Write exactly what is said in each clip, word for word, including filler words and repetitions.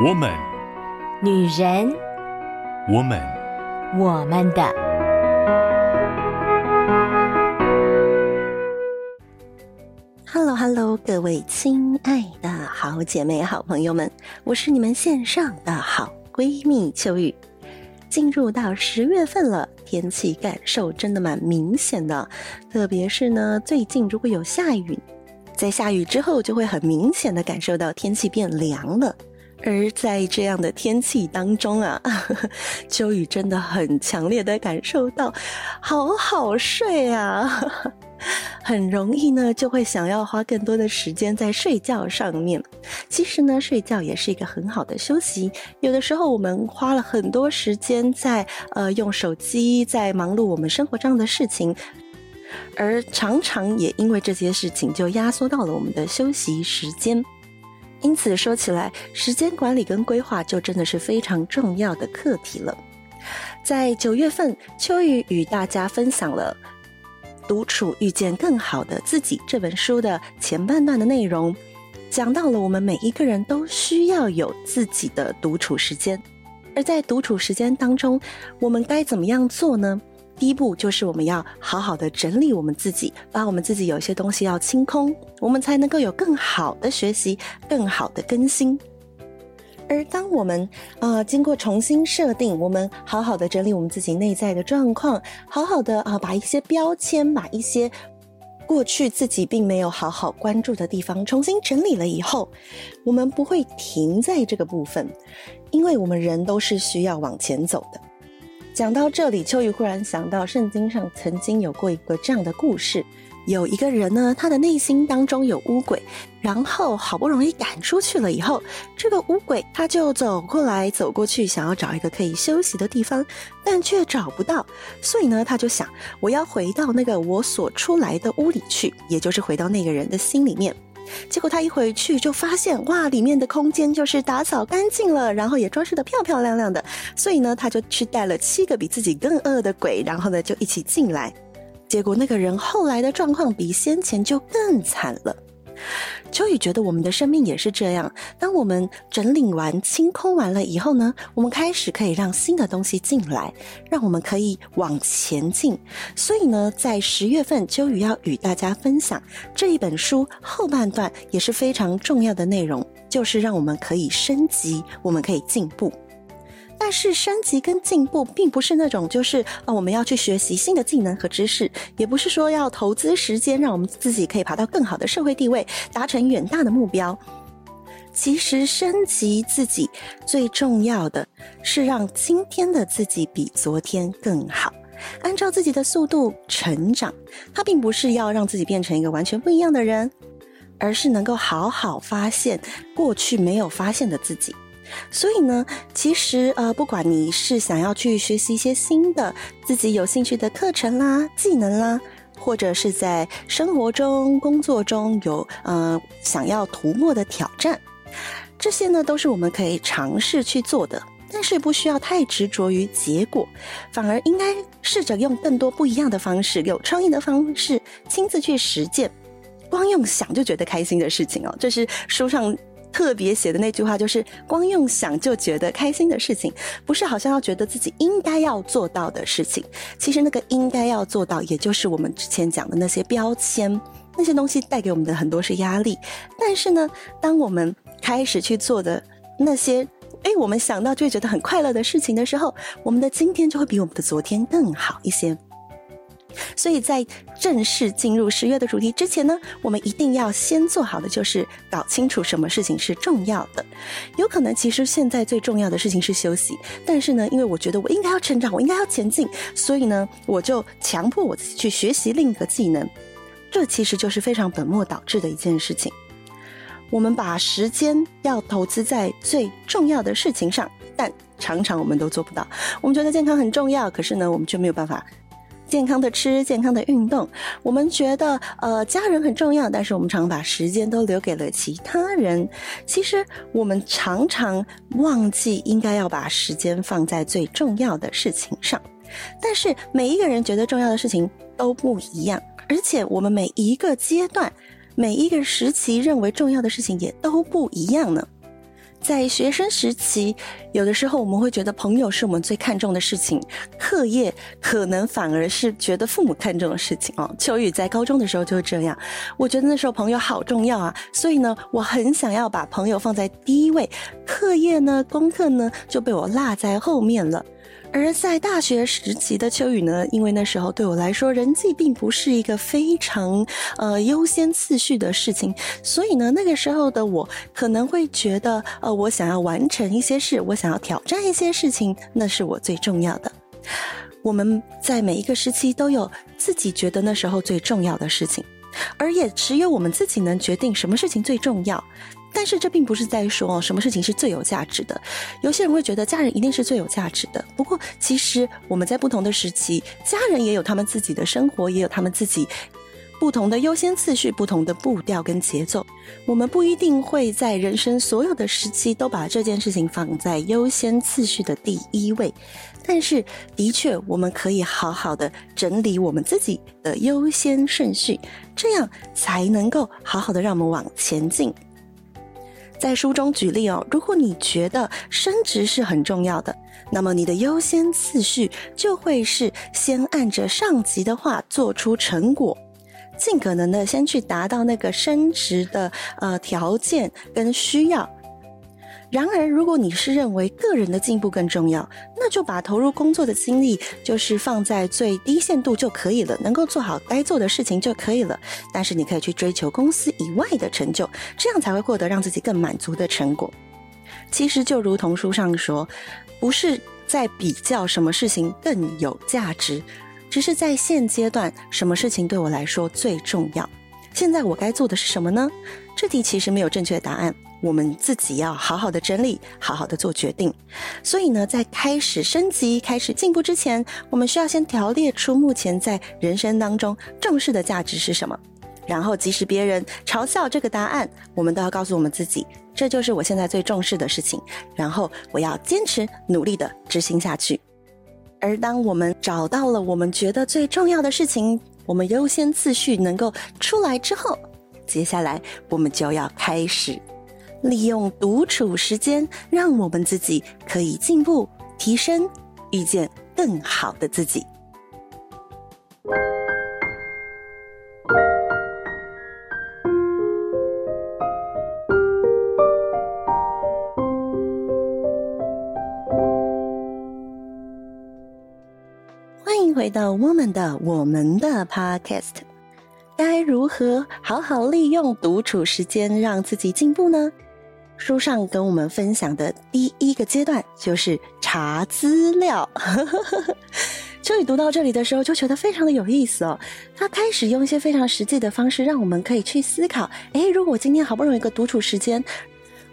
Woman 女人 Woman 我们的。Hello Hello， 各位亲爱的好姐妹、好朋友们，我是你们线上的好闺蜜秋雨。进入到十月份了，天气感受真的蛮明显的，特别是呢，最近如果有下雨，在下雨之后就会很明显的感受到天气变凉了。而在这样的天气当中啊，呵呵秋雨真的很强烈的感受到好好睡啊，呵呵很容易呢就会想要花更多的时间在睡觉上面。其实呢，睡觉也是一个很好的休息。有的时候我们花了很多时间在呃用手机，在忙碌我们生活上的事情，而常常也因为这些事情就压缩到了我们的休息时间。因此说起来，时间管理跟规划就真的是非常重要的课题了。在九月份，秋雨与大家分享了独处遇见更好的自己这本书的前半段的内容，讲到了我们每一个人都需要有自己的独处时间。而在独处时间当中，我们该怎么样做呢？第一步就是我们要好好的整理我们自己，把我们自己有些东西要清空，我们才能够有更好的学习，更好的更新。而当我们呃经过重新设定，我们好好的整理我们自己内在的状况，好好的啊、呃、把一些标签，把一些过去自己并没有好好关注的地方重新整理了以后，我们不会停在这个部分，因为我们人都是需要往前走的。讲到这里，秋雨忽然想到圣经上曾经有过一个这样的故事，有一个人呢，他的内心当中有污鬼，然后好不容易赶出去了以后，这个污鬼他就走过来走过去，想要找一个可以休息的地方，但却找不到。所以呢，他就想，我要回到那个我所出来的屋里去，也就是回到那个人的心里面。结果他一回去就发现，哇，里面的空间就是打扫干净了，然后也装饰得漂漂亮亮的。所以呢，他就去带了七个比自己更恶的鬼，然后呢就一起进来。结果那个人后来的状况比先前就更惨了。秋雨觉得我们的生命也是这样，当我们整理完清空完了以后呢，我们开始可以让新的东西进来，让我们可以往前进。所以呢，在十月份，秋雨要与大家分享这一本书后半段也是非常重要的内容，就是让我们可以升级，我们可以进步。但是升级跟进步并不是那种就是、呃、我们要去学习新的技能和知识，也不是说要投资时间让我们自己可以爬到更好的社会地位，达成远大的目标。其实升级自己最重要的是让今天的自己比昨天更好，按照自己的速度成长。它并不是要让自己变成一个完全不一样的人，而是能够好好发现过去没有发现的自己。所以呢，其实呃，不管你是想要去学习一些新的自己有兴趣的课程啦、技能啦，或者是在生活中、工作中有呃想要突破的挑战，这些呢都是我们可以尝试去做的。但是不需要太执着于结果，反而应该试着用更多不一样的方式、有创意的方式亲自去实践。光用想就觉得开心的事情哦，这是书上特别写的那句话，就是光用想就觉得开心的事情，不是好像要觉得自己应该要做到的事情。其实那个应该要做到，也就是我们之前讲的那些标签，那些东西带给我们的很多是压力。但是呢，当我们开始去做的那些诶我们想到就会觉得很快乐的事情的时候，我们的今天就会比我们的昨天更好一些。所以在正式进入十月的主题之前呢，我们一定要先做好的就是搞清楚什么事情是重要的。有可能其实现在最重要的事情是休息，但是呢，因为我觉得我应该要成长，我应该要前进，所以呢，我就强迫我自己去学习另一个技能。这其实就是非常本末倒置的一件事情。我们把时间要投资在最重要的事情上，但常常我们都做不到。我们觉得健康很重要，可是呢，我们却没有办法健康的吃，健康的运动。我们觉得呃家人很重要，但是我们常把时间都留给了其他人。其实我们常常忘记应该要把时间放在最重要的事情上。但是每一个人觉得重要的事情都不一样，而且我们每一个阶段每一个时期认为重要的事情也都不一样呢。在学生时期，有的时候我们会觉得朋友是我们最看重的事情，课业可能反而是觉得父母看重的事情哦。秋雨在高中的时候就是这样，我觉得那时候朋友好重要啊，所以呢，我很想要把朋友放在第一位，课业呢，功课呢，就被我落在后面了。而在大学时期的秋雨呢，因为那时候对我来说人际并不是一个非常呃优先次序的事情，所以呢那个时候的我可能会觉得呃我想要完成一些事，我想要挑战一些事情，那是我最重要的。我们在每一个时期都有自己觉得那时候最重要的事情，而也只有我们自己能决定什么事情最重要。但是这并不是在说什么事情是最有价值的，有些人会觉得家人一定是最有价值的，不过其实我们在不同的时期，家人也有他们自己的生活，也有他们自己不同的优先次序，不同的步调跟节奏，我们不一定会在人生所有的时期都把这件事情放在优先次序的第一位，但是的确我们可以好好的整理我们自己的优先顺序，这样才能够好好的让我们往前进。在书中举例哦，如果你觉得升职是很重要的，那么你的优先次序就会是先按着上级的话做出成果，尽可能的先去达到那个升职的呃条件跟需要。然而如果你是认为个人的进步更重要，那就把投入工作的精力就是放在最低限度就可以了，能够做好该做的事情就可以了，但是你可以去追求公司以外的成就，这样才会获得让自己更满足的成果。其实就如同书上说，不是在比较什么事情更有价值，只是在现阶段什么事情对我来说最重要，现在我该做的是什么呢？这题其实没有正确答案，我们自己要好好的整理，好好的做决定。所以呢，在开始升级，开始进步之前，我们需要先条列出目前在人生当中重视的价值是什么，然后即使别人嘲笑这个答案，我们都要告诉我们自己，这就是我现在最重视的事情，然后我要坚持努力的执行下去。而当我们找到了我们觉得最重要的事情，我们优先次序能够出来之后，接下来我们就要开始利用独处时间，让我们自己可以进步提升，遇见更好的自己。欢迎回到我们的我们的 Podcast， 该如何好好利用独处时间让自己进步呢？书上跟我们分享的第一个阶段就是查资料。秋雨读到这里的时候就觉得非常的有意思哦，他开始用一些非常实际的方式让我们可以去思考，诶，如果我今天好不容易有个独处时间，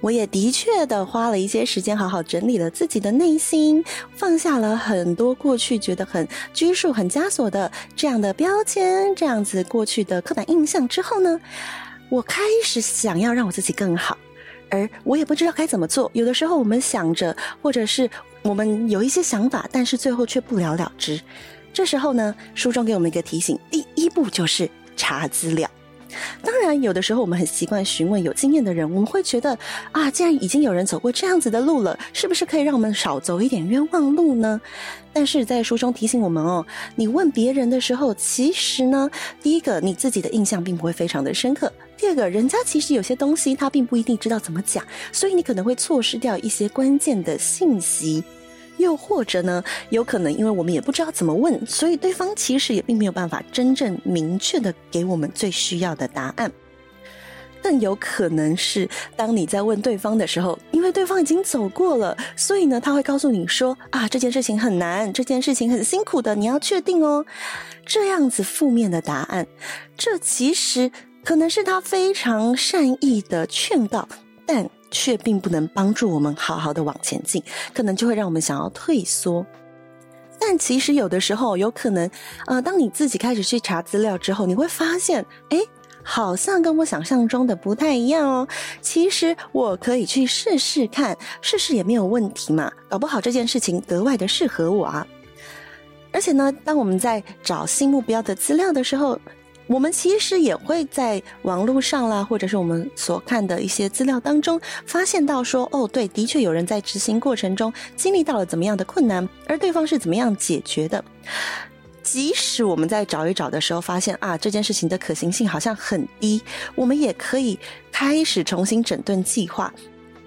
我也的确的花了一些时间好好整理了自己的内心，放下了很多过去觉得很拘束很枷锁的这样的标签，这样子过去的刻板印象之后呢，我开始想要让我自己更好，而我也不知道该怎么做。有的时候我们想着，或者是我们有一些想法，但是最后却不了了之。这时候呢，书中给我们一个提醒，第一步就是查资料。当然有的时候我们很习惯询问有经验的人，我们会觉得啊，既然已经有人走过这样子的路了，是不是可以让我们少走一点冤枉路呢？但是在书中提醒我们哦，你问别人的时候，其实呢，第一个你自己的印象并不会非常的深刻，第二个人家其实有些东西他并不一定知道怎么讲，所以你可能会错失掉一些关键的信息，又或者呢，有可能因为我们也不知道怎么问，所以对方其实也并没有办法真正明确的给我们最需要的答案。更有可能是当你在问对方的时候，因为对方已经走过了，所以呢，他会告诉你说啊，这件事情很难，这件事情很辛苦的，你要确定哦。这样子负面的答案，这其实可能是他非常善意的劝告，但却并不能帮助我们好好的往前进，可能就会让我们想要退缩。但其实有的时候有可能呃，当你自己开始去查资料之后，你会发现诶，好像跟我想象中的不太一样哦，其实我可以去试试看，试试也没有问题嘛，搞不好这件事情格外的适合我啊。而且呢，当我们在找新目标的资料的时候，我们其实也会在网络上啦，或者是我们所看的一些资料当中发现到说，哦，对，的确有人在执行过程中经历到了怎么样的困难，而对方是怎么样解决的。即使我们在找一找的时候发现啊，这件事情的可行性好像很低，我们也可以开始重新整顿计划，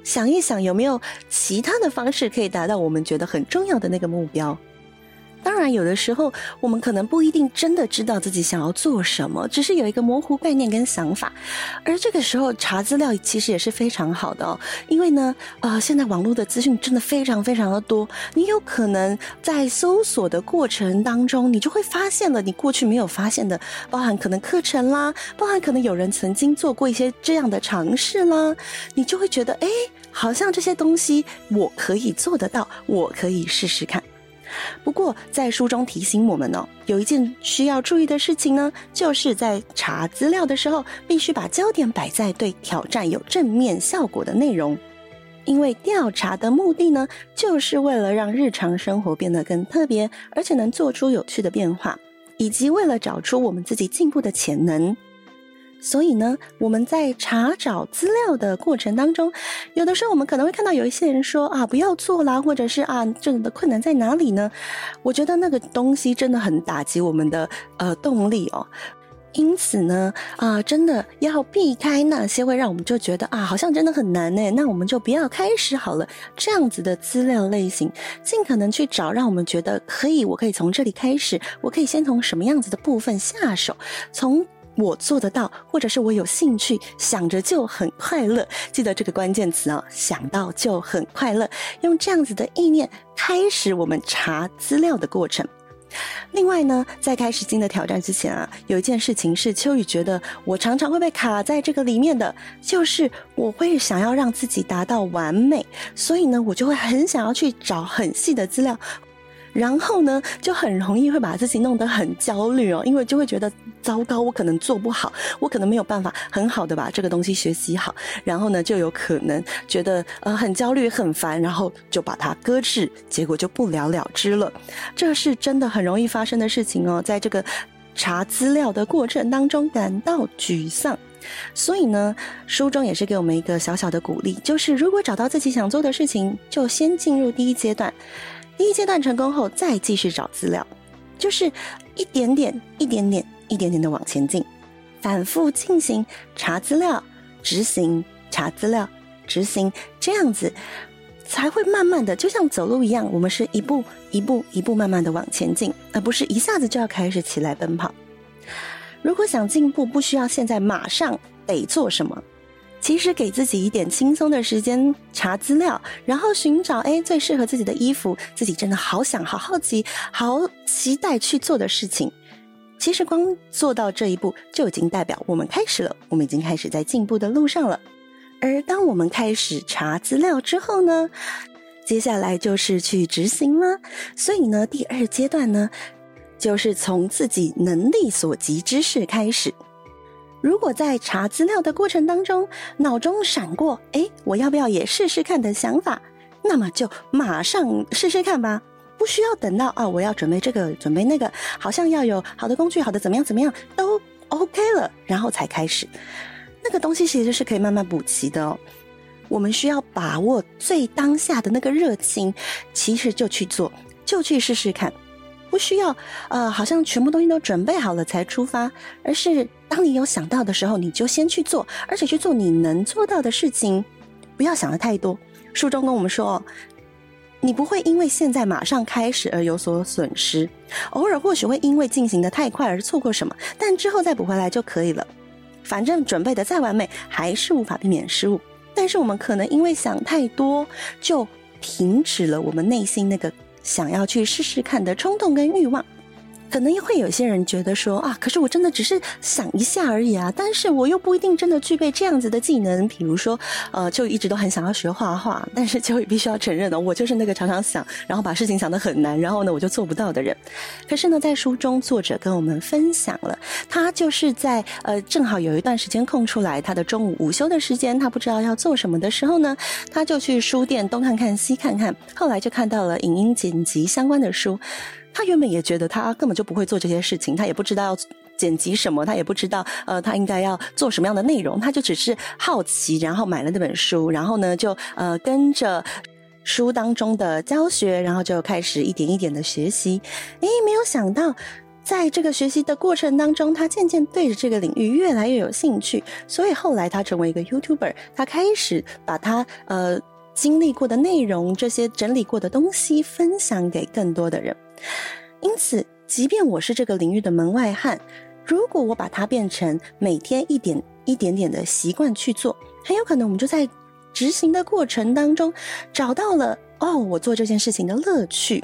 想一想有没有其他的方式可以达到我们觉得很重要的那个目标。当然有的时候我们可能不一定真的知道自己想要做什么，只是有一个模糊概念跟想法，而这个时候查资料其实也是非常好的哦，因为呢呃，现在网络的资讯真的非常非常的多，你有可能在搜索的过程当中你就会发现了你过去没有发现的，包含可能课程啦，包含可能有人曾经做过一些这样的尝试啦，你就会觉得诶，好像这些东西我可以做得到，我可以试试看。不过在书中提醒我们哦，有一件需要注意的事情呢，就是在查资料的时候必须把焦点摆在对挑战有正面效果的内容，因为调查的目的呢，就是为了让日常生活变得更特别，而且能做出有趣的变化，以及为了找出我们自己进步的潜能。所以呢，我们在查找资料的过程当中，有的时候我们可能会看到有一些人说啊，不要做啦，或者是啊，这种的困难在哪里呢？我觉得那个东西真的很打击我们的呃动力哦。因此呢，啊、呃，真的要避开那些会让我们就觉得啊，好像真的很难耶，那我们就不要开始好了，这样子的资料类型，尽可能去找让我们觉得可以，我可以从这里开始，我可以先从什么样子的部分下手，从我做得到，或者是我有兴趣，想着就很快乐。记得这个关键词哦，想到就很快乐。用这样子的意念开始我们查资料的过程。另外呢，在开始新的挑战之前啊，有一件事情是秋雨觉得我常常会被卡在这个里面的，就是我会想要让自己达到完美，所以呢，我就会很想要去找很细的资料。然后呢，就很容易会把自己弄得很焦虑哦，因为就会觉得糟糕，我可能做不好，我可能没有办法很好的把这个东西学习好，然后呢，就有可能觉得呃很焦虑很烦，然后就把它搁置，结果就不了了之了。这是真的很容易发生的事情哦，在这个查资料的过程当中感到沮丧。所以呢，书中也是给我们一个小小的鼓励，就是如果找到自己想做的事情，就先进入第一阶段。第一阶段成功后再继续找资料，就是一点点一点点一点点的往前进，反复进行查资料执行查资料执行，这样子才会慢慢的就像走路一样，我们是一步一步一步慢慢的往前进，而不是一下子就要开始起来奔跑。如果想进步，不需要现在马上得做什么，其实给自己一点轻松的时间查资料，然后寻找诶最适合自己的衣服，自己真的好想好好奇好期待去做的事情。其实光做到这一步就已经代表我们开始了，我们已经开始在进步的路上了。而当我们开始查资料之后呢，接下来就是去执行了。所以呢，第二阶段呢，就是从自己能力所及之事开始。如果在查资料的过程当中，脑中闪过诶我要不要也试试看的想法，那么就马上试试看吧，不需要等到啊我要准备这个准备那个，好像要有好的工具好的怎么样怎么样都 OK 了，然后才开始。那个东西其实是可以慢慢补齐的哦，我们需要把握最当下的那个热情，其实就去做，就去试试看，不需要呃，好像全部东西都准备好了才出发，而是当你有想到的时候你就先去做，而且去做你能做到的事情，不要想得太多。书中跟我们说哦，你不会因为现在马上开始而有所损失，偶尔或许会因为进行得太快而错过什么，但之后再补回来就可以了，反正准备得再完美还是无法避免失误。但是我们可能因为想太多就停止了我们内心那个想要去试试看的冲动跟欲望。可能会有些人觉得说啊，可是我真的只是想一下而已啊，但是我又不一定真的具备这样子的技能。比如说呃，就一直都很想要学画画，但是就必须要承认哦，我就是那个常常想然后把事情想得很难，然后呢我就做不到的人。可是呢，在书中作者跟我们分享了，他就是在呃正好有一段时间空出来，他的中午午休的时间，他不知道要做什么的时候呢，他就去书店东看看西看看，后来就看到了影音剪辑相关的书。他原本也觉得他根本就不会做这些事情，他也不知道要剪辑什么，他也不知道呃他应该要做什么样的内容，他就只是好奇，然后买了那本书，然后呢就呃跟着书当中的教学，然后就开始一点一点的学习。诶，没有想到在这个学习的过程当中，他渐渐对着这个领域越来越有兴趣，所以后来他成为一个 YouTuber， 他开始把他呃经历过的内容，这些整理过的东西分享给更多的人。因此，即便我是这个领域的门外汉，如果我把它变成每天一点一点点的习惯去做，很有可能我们就在执行的过程当中找到了哦，我做这件事情的乐趣。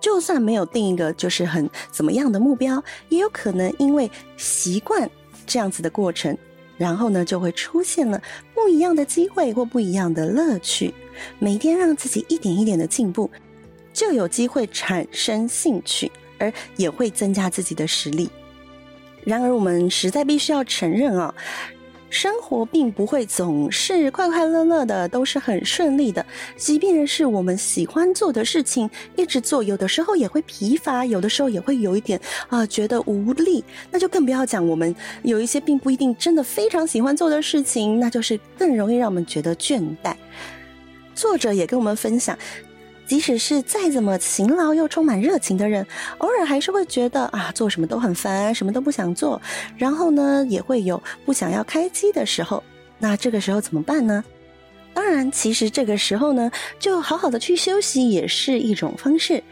就算没有定一个就是很怎么样的目标，也有可能因为习惯这样子的过程，然后呢就会出现了不一样的机会或不一样的乐趣。每天让自己一点一点的进步，就有机会产生兴趣，而也会增加自己的实力。然而我们实在必须要承认哦，生活并不会总是快快乐乐的，都是很顺利的。即便是我们喜欢做的事情一直做，有的时候也会疲乏，有的时候也会有一点啊、呃、觉得无力，那就更不要讲我们有一些并不一定真的非常喜欢做的事情，那就是更容易让我们觉得倦怠。作者也跟我们分享，即使是再怎么勤劳又充满热情的人，偶尔还是会觉得啊，做什么都很烦，什么都不想做，然后呢也会有不想要开机的时候。那这个时候怎么办呢？当然其实这个时候呢就好好的去休息也是一种方式。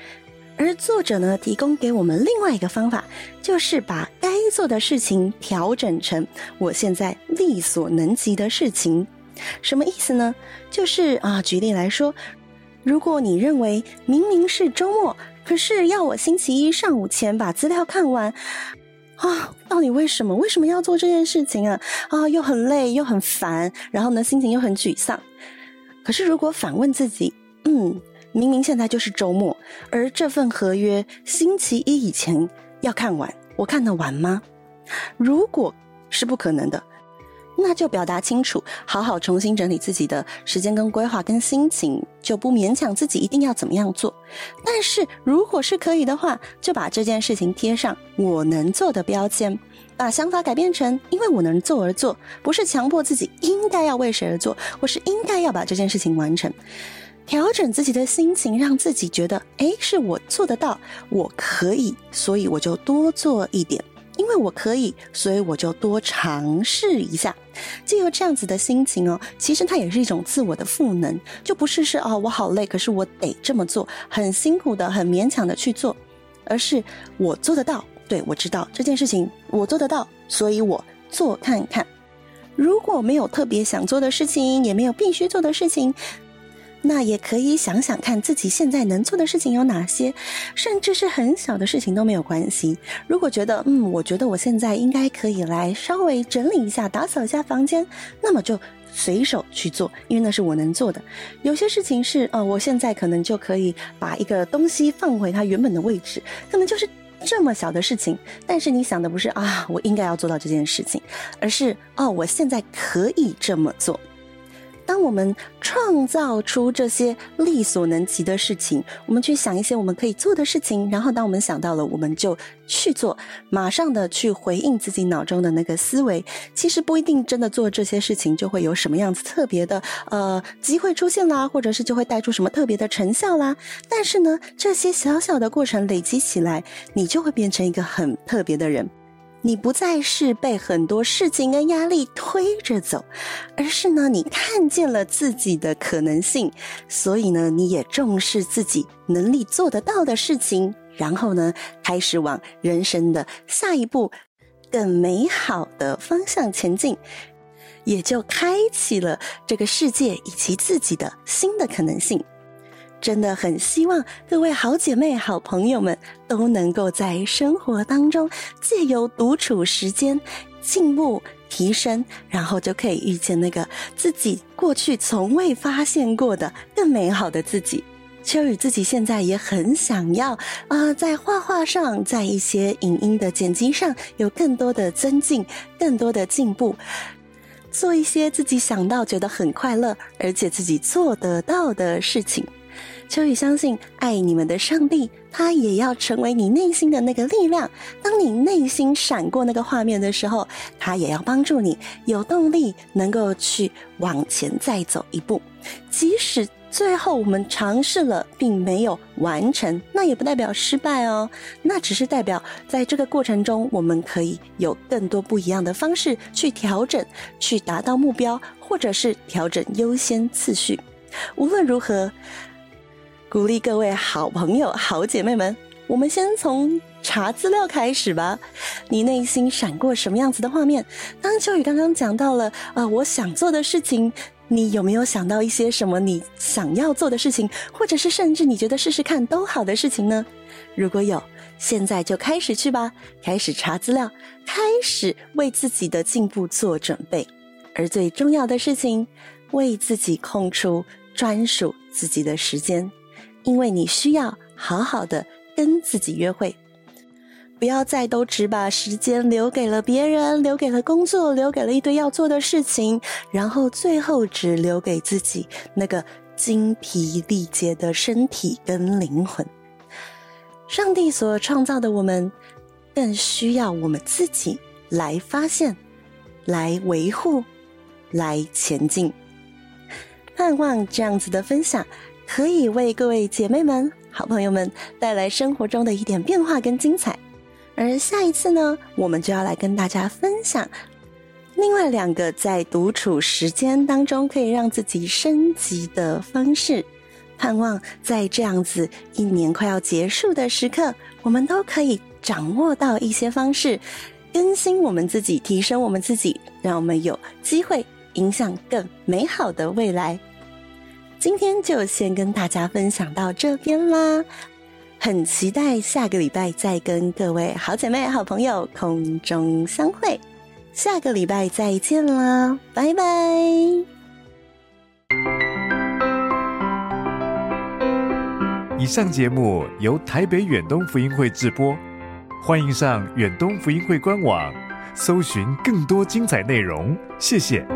而作者呢提供给我们另外一个方法，就是把该做的事情调整成我现在力所能及的事情。什么意思呢？就是啊，举例来说，如果你认为明明是周末，可是要我星期一上午前把资料看完啊，到底为什么为什么要做这件事情啊？啊，又很累又很烦，然后呢心情又很沮丧。可是如果反问自己，嗯，明明现在就是周末，而这份合约星期一以前要看完，我看得完吗？如果是不可能的，那就表达清楚，好好重新整理自己的时间跟规划跟心情，就不勉强自己一定要怎么样做。但是如果是可以的话，就把这件事情贴上我能做的标签，把想法改变成因为我能做而做，不是强迫自己应该要为谁而做，或是应该要把这件事情完成。调整自己的心情，让自己觉得诶，是我做得到，我可以，所以我就多做一点，因为我可以，所以我就多尝试一下。藉由这样子的心情哦，其实它也是一种自我的赋能，就不是是哦我好累，可是我得这么做，很辛苦的很勉强的去做，而是我做得到，对，我知道这件事情我做得到，所以我做看看。如果没有特别想做的事情，也没有必须做的事情，那也可以想想看自己现在能做的事情有哪些，甚至是很小的事情都没有关系。如果觉得嗯，我觉得我现在应该可以来稍微整理一下，打扫一下房间，那么就随手去做，因为那是我能做的。有些事情是呃，我现在可能就可以把一个东西放回它原本的位置，可能就是这么小的事情，但是你想的不是啊，我应该要做到这件事情，而是哦，我现在可以这么做。当我们创造出这些力所能及的事情，我们去想一些我们可以做的事情，然后当我们想到了，我们就去做，马上的去回应自己脑中的那个思维。其实不一定真的做这些事情就会有什么样子特别的呃机会出现啦，或者是就会带出什么特别的成效啦，但是呢这些小小的过程累积起来，你就会变成一个很特别的人。你不再是被很多事情跟压力推着走，而是呢，你看见了自己的可能性，所以呢，你也重视自己能力做得到的事情，然后呢，开始往人生的下一步更美好的方向前进，也就开启了这个世界以及自己的新的可能性。真的很希望各位好姐妹好朋友们都能够在生活当中借由独处时间进步提升，然后就可以遇见那个自己过去从未发现过的更美好的自己。秋雨自己现在也很想要呃，在画画上，在一些影音的剪辑上有更多的增进，更多的进步，做一些自己想到觉得很快乐而且自己做得到的事情。秋雨相信爱你们的上帝，他也要成为你内心的那个力量。当你内心闪过那个画面的时候，他也要帮助你有动力能够去往前再走一步。即使最后我们尝试了并没有完成，那也不代表失败哦，那只是代表在这个过程中我们可以有更多不一样的方式去调整，去达到目标，或者是调整优先次序。无论如何，鼓励各位好朋友好姐妹们，我们先从查资料开始吧。你内心闪过什么样子的画面？当秋雨刚刚讲到了呃，我想做的事情，你有没有想到一些什么你想要做的事情，或者是甚至你觉得试试看都好的事情呢？如果有，现在就开始去吧，开始查资料，开始为自己的进步做准备。而最重要的事情，为自己空出专属自己的时间，因为你需要好好的跟自己约会。不要再都只把时间留给了别人，留给了工作，留给了一堆要做的事情，然后最后只留给自己那个精疲力竭的身体跟灵魂。上帝所创造的我们，更需要我们自己来发现，来维护，来前进。盼望这样子的分享可以为各位姐妹们好朋友们带来生活中的一点变化跟精彩。而下一次呢，我们就要来跟大家分享另外两个在独处时间当中可以让自己升级的方式。盼望在这样子一年快要结束的时刻，我们都可以掌握到一些方式，更新我们自己，提升我们自己，让我们有机会影响更美好的未来。今天就先跟大家分享到这边啦，很期待下个礼拜再跟各位好姐妹好朋友空中相会，下个礼拜再见啦，拜拜。以上节目由台北远东福音会制播，欢迎上远东福音会官网搜寻更多精彩内容，谢谢。